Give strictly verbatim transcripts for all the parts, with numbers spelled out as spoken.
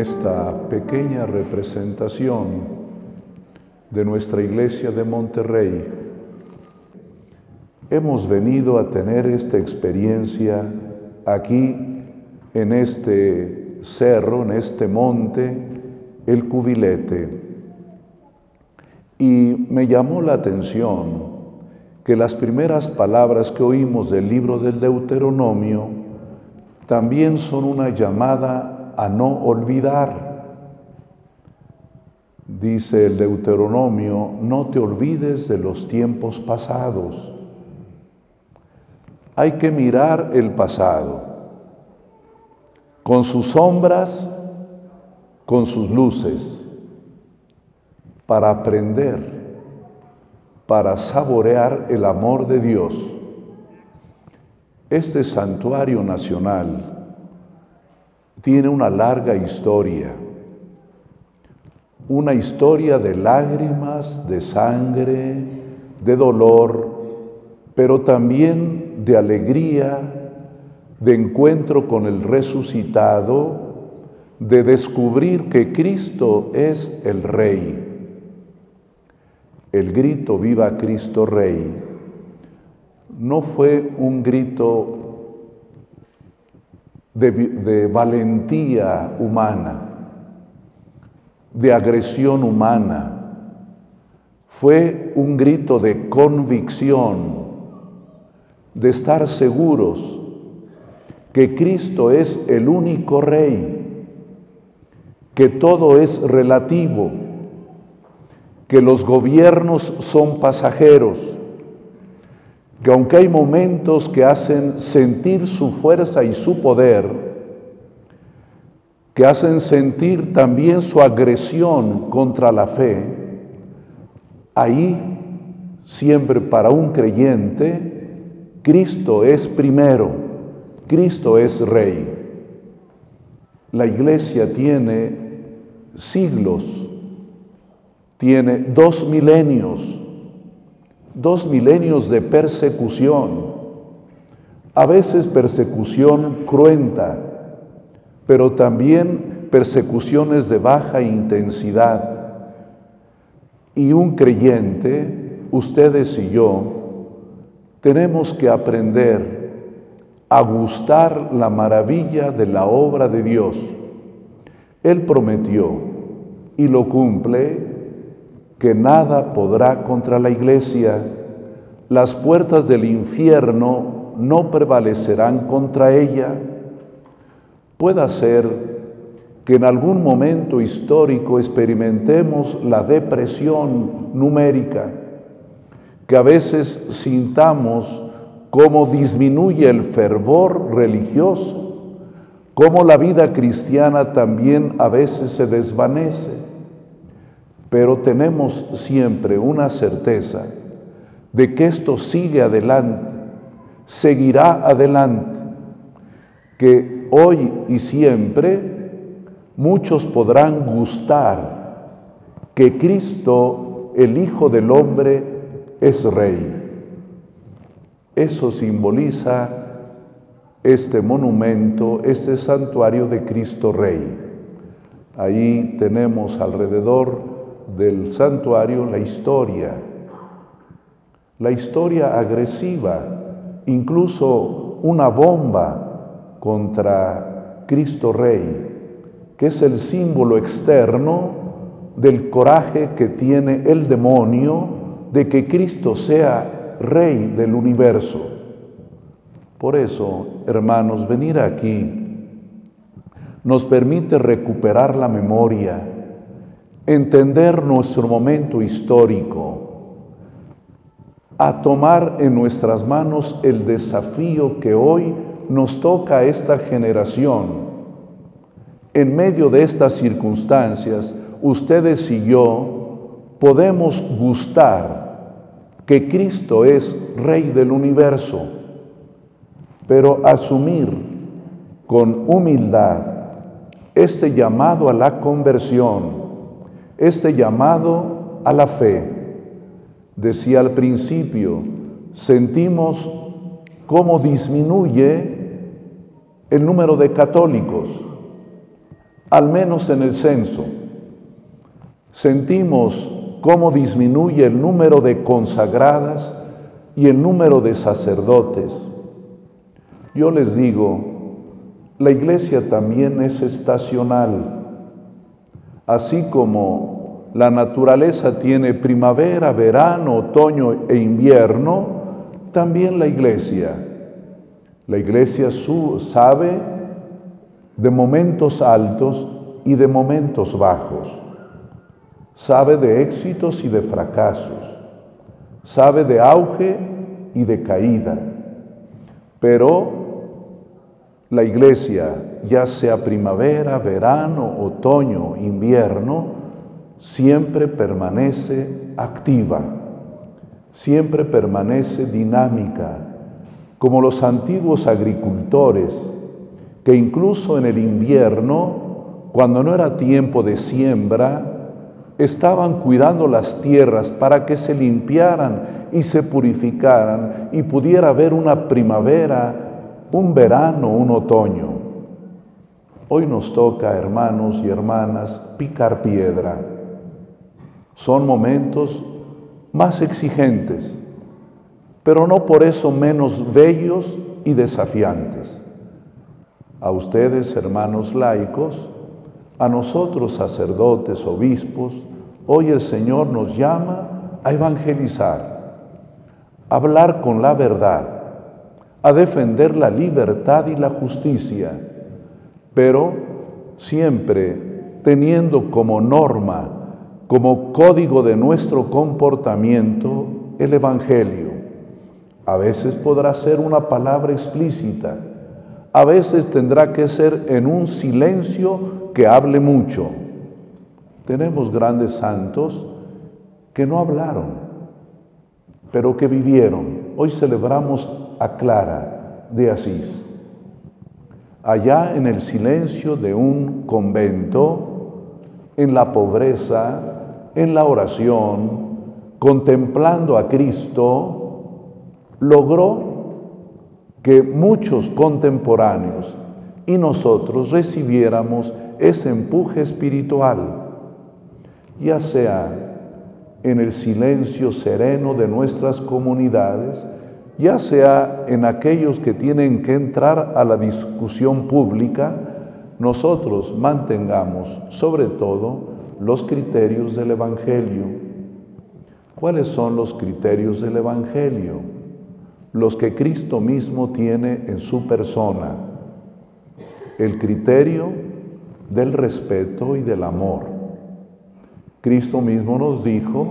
esta pequeña representación de nuestra iglesia de Monterrey, hemos venido a tener esta experiencia aquí, en este cerro, en este monte, el Cubilete. Y me llamó la atención que las primeras palabras que oímos del libro del Deuteronomio también son una llamada a no olvidar. Dice el Deuteronomio, no te olvides de los tiempos pasados. Hay que mirar el pasado, con sus sombras, con sus luces, para aprender, para saborear el amor de Dios. Este santuario nacional tiene una larga historia, una historia de lágrimas, de sangre, de dolor, pero también de alegría, de encuentro con el resucitado, de descubrir que Cristo es el Rey. El grito Viva Cristo Rey no fue un grito de, de valentía humana, de agresión humana. Fue un grito de convicción, de estar seguros que Cristo es el único Rey, que todo es relativo, que los gobiernos son pasajeros, que aunque hay momentos que hacen sentir su fuerza y su poder, que hacen sentir también su agresión contra la fe, ahí siempre para un creyente, Cristo es primero, Cristo es Rey. La Iglesia tiene siglos, tiene dos milenios, dos milenios de persecución, a veces persecución cruenta, pero también persecuciones de baja intensidad. Y un creyente, ustedes y yo, tenemos que aprender a gustar la maravilla de la obra de Dios. Él prometió y lo cumple, que nada podrá contra la iglesia, las puertas del infierno no prevalecerán contra ella. Puede ser que en algún momento histórico experimentemos la depresión numérica, que a veces sintamos cómo disminuye el fervor religioso, cómo la vida cristiana también a veces se desvanece. Pero tenemos siempre una certeza de que esto sigue adelante, seguirá adelante, que hoy y siempre muchos podrán gustar que Cristo, el Hijo del Hombre, es Rey. Eso simboliza este monumento, este santuario de Cristo Rey. Ahí tenemos alrededor del santuario la historia, la historia agresiva, incluso una bomba contra Cristo Rey, que es el símbolo externo del coraje que tiene el demonio de que Cristo sea Rey del universo. Por eso, hermanos, venir aquí nos permite recuperar la memoria, entender nuestro momento histórico, a tomar en nuestras manos el desafío que hoy nos toca a esta generación. En medio de estas circunstancias, ustedes y yo podemos gustar que Cristo es Rey del universo, pero asumir con humildad este llamado a la conversión, este llamado a la fe. Decía al principio, sentimos cómo disminuye el número de católicos. al menos en el censo, sentimos cómo disminuye el número de consagradas y el número de sacerdotes. Yo les digo, la iglesia también es estacional, así como la naturaleza tiene primavera, verano, otoño e invierno, también la iglesia. La iglesia sabe de momentos altos y de momentos bajos. Sabe de éxitos y de fracasos, sabe de auge y de caída, pero la iglesia, ya sea primavera, verano, otoño, invierno, siempre permanece activa, siempre permanece dinámica, como los antiguos agricultores que incluso en el invierno, cuando no era tiempo de siembra, estaban cuidando las tierras para que se limpiaran y se purificaran y pudiera haber una primavera, un verano, un otoño. Hoy nos toca, hermanos y hermanas, picar piedra. Son momentos más exigentes, pero no por eso menos bellos y desafiantes. A ustedes, hermanos laicos, a nosotros, sacerdotes, obispos, hoy el Señor nos llama a evangelizar, a hablar con la verdad, a defender la libertad y la justicia, pero siempre teniendo como norma, como código de nuestro comportamiento, el Evangelio. A veces podrá ser una palabra explícita, a veces tendrá que ser en un silencio que hable mucho. Tenemos grandes santos que no hablaron, pero que vivieron. Hoy celebramos a Clara de Asís. Allá en el silencio de un convento, en la pobreza, en la oración, contemplando a Cristo, logró que muchos contemporáneos y nosotros recibiéramos ese empuje espiritual, ya sea en el silencio sereno de nuestras comunidades, ya sea en aquellos que tienen que entrar a la discusión pública, nosotros mantengamos sobre todo los criterios del Evangelio. ¿Cuáles son los criterios del Evangelio? Los que Cristo mismo tiene en su persona. El criterio del respeto y del amor. Cristo mismo nos dijo,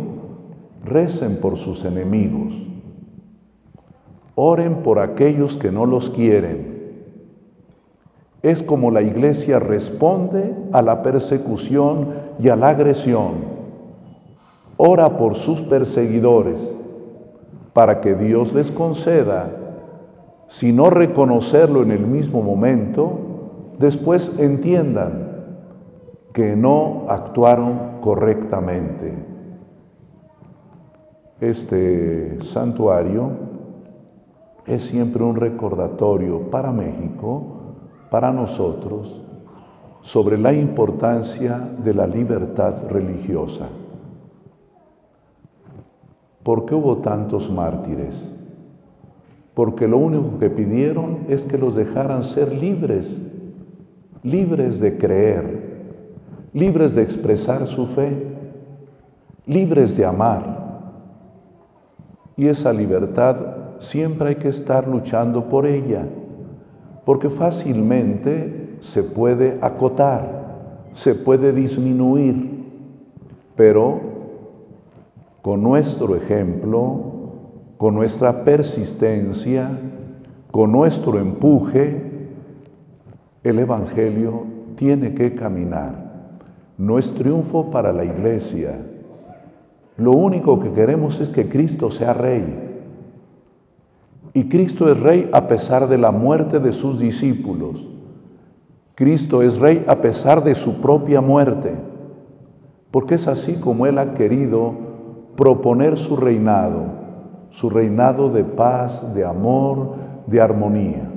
recen por sus enemigos, oren por aquellos que no los quieren. Es como la iglesia responde a la persecución y a la agresión. Ora por sus perseguidores, para que Dios les conceda, si no reconocerlo en el mismo momento, después entiendan que no actuaron correctamente. Este santuario es siempre un recordatorio para México, para nosotros, sobre la importancia de la libertad religiosa. ¿Por qué hubo tantos mártires? Porque lo único que pidieron es que los dejaran ser libres. Libres de creer, libres de expresar su fe, libres de amar. Y esa libertad siempre hay que estar luchando por ella, porque fácilmente se puede acotar, se puede disminuir, pero con nuestro ejemplo, con nuestra persistencia, con nuestro empuje, el Evangelio tiene que caminar. No es triunfo para la iglesia. Lo único que queremos es que Cristo sea Rey. Y Cristo es Rey a pesar de la muerte de sus discípulos. Cristo es Rey a pesar de su propia muerte. Porque es así como Él ha querido proponer su reinado, su reinado de paz, de amor, de armonía.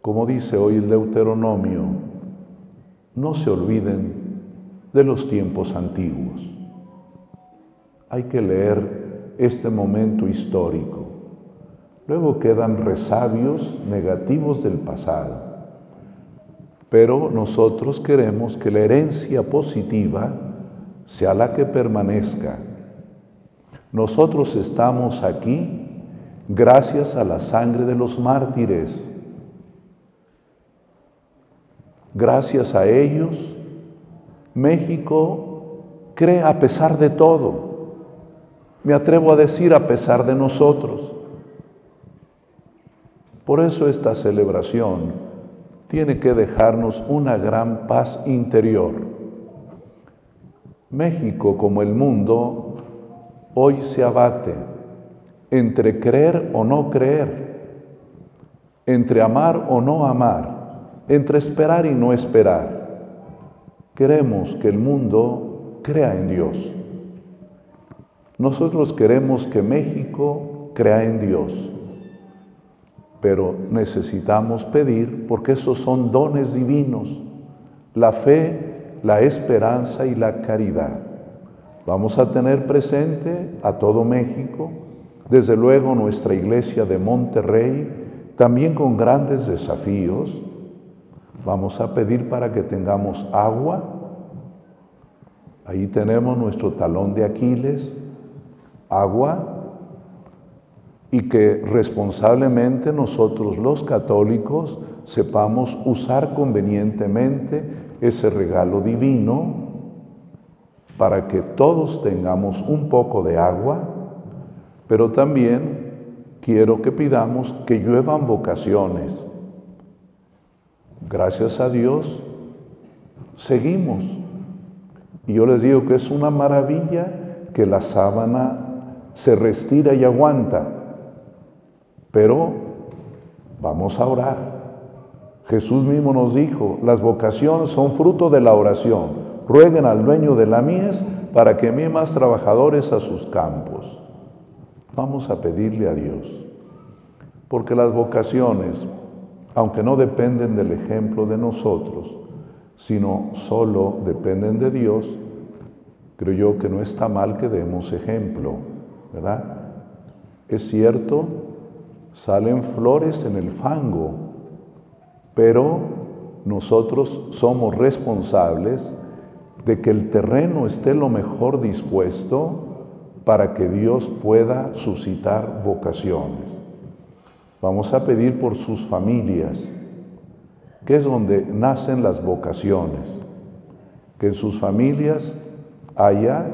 Como dice hoy el Deuteronomio, no se olviden de los tiempos antiguos. Hay que leer este momento histórico. Luego quedan resabios negativos del pasado. Pero nosotros queremos que la herencia positiva sea la que permanezca. Nosotros estamos aquí gracias a la sangre de los mártires. Gracias a ellos, México cree a pesar de todo. Me atrevo a decir a pesar de nosotros. Por eso esta celebración tiene que dejarnos una gran paz interior. México, como el mundo, hoy se abate entre creer o no creer, entre amar o no amar, entre esperar y no esperar. Queremos que el mundo crea en Dios. Nosotros queremos que México crea en Dios. Pero necesitamos pedir, porque esos son dones divinos, la fe, la esperanza y la caridad. Vamos a tener presente a todo México, desde luego nuestra iglesia de Monterrey, también con grandes desafíos. Vamos a pedir para que tengamos agua. Ahí tenemos nuestro talón de Aquiles, agua. Y que responsablemente nosotros los católicos sepamos usar convenientemente ese regalo divino para que todos tengamos un poco de agua, pero también quiero que pidamos que lluevan vocaciones. Gracias a Dios, seguimos. Y yo les digo que es una maravilla que la sábana se restira y aguanta. Pero vamos a orar. Jesús mismo nos dijo, las vocaciones son fruto de la oración. Rueguen al dueño de la mies para que envíe más trabajadores a sus campos. Vamos a pedirle a Dios. Porque las vocaciones, aunque no dependen del ejemplo de nosotros, sino solo dependen de Dios, creo yo que no está mal que demos ejemplo, ¿verdad? Es cierto, salen flores en el fango, pero nosotros somos responsables de que el terreno esté lo mejor dispuesto para que Dios pueda suscitar vocaciones. Vamos a pedir por sus familias, que es donde nacen las vocaciones, que en sus familias haya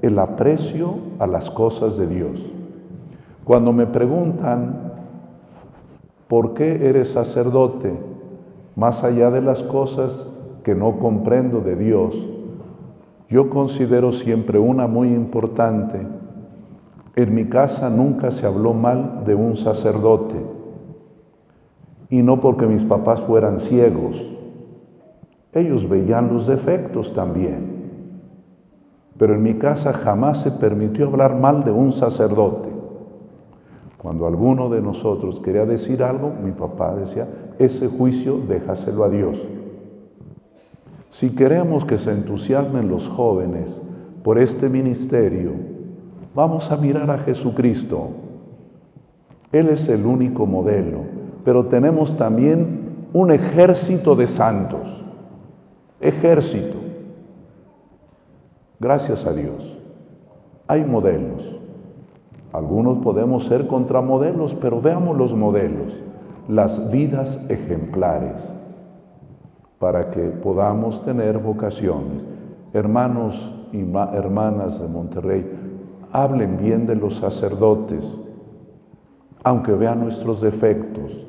el aprecio a las cosas de Dios. Cuando me preguntan, ¿por qué eres sacerdote? Más allá de las cosas que no comprendo de Dios, yo considero siempre una muy importante. En mi casa nunca se habló mal de un sacerdote. Y no porque mis papás fueran ciegos. Ellos veían los defectos también. Pero en mi casa jamás se permitió hablar mal de un sacerdote. Cuando alguno de nosotros quería decir algo, mi papá decía, ese juicio déjaselo a Dios. Si queremos que se entusiasmen los jóvenes por este ministerio, vamos a mirar a Jesucristo. Él es el único modelo, pero tenemos también un ejército de santos. Ejército. Gracias a Dios. Hay modelos. Algunos podemos ser contramodelos, pero veamos los modelos, las vidas ejemplares, para que podamos tener vocaciones. Hermanos y hermanas de Monterrey, hablen bien de los sacerdotes, aunque vean nuestros defectos.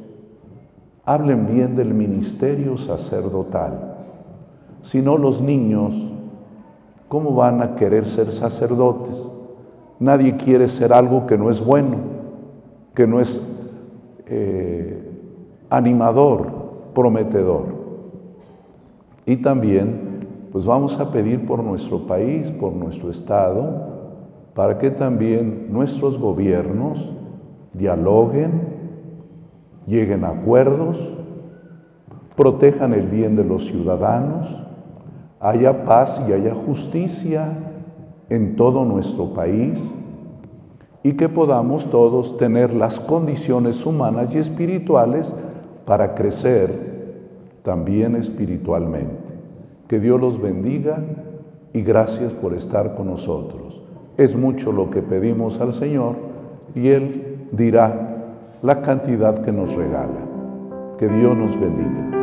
Hablen bien del ministerio sacerdotal. Si no, los niños, ¿cómo van a querer ser sacerdotes? Nadie quiere ser algo que no es bueno, que no es eh, animador, prometedor. Y también, pues vamos a pedir por nuestro país, por nuestro estado, para que también nuestros gobiernos dialoguen, lleguen a acuerdos, protejan el bien de los ciudadanos, haya paz y haya justicia en todo nuestro país y que podamos todos tener las condiciones humanas y espirituales para crecer también espiritualmente. Que Dios los bendiga y gracias por estar con nosotros. Es mucho lo que pedimos al Señor y Él dirá la cantidad que nos regala. Que Dios nos bendiga.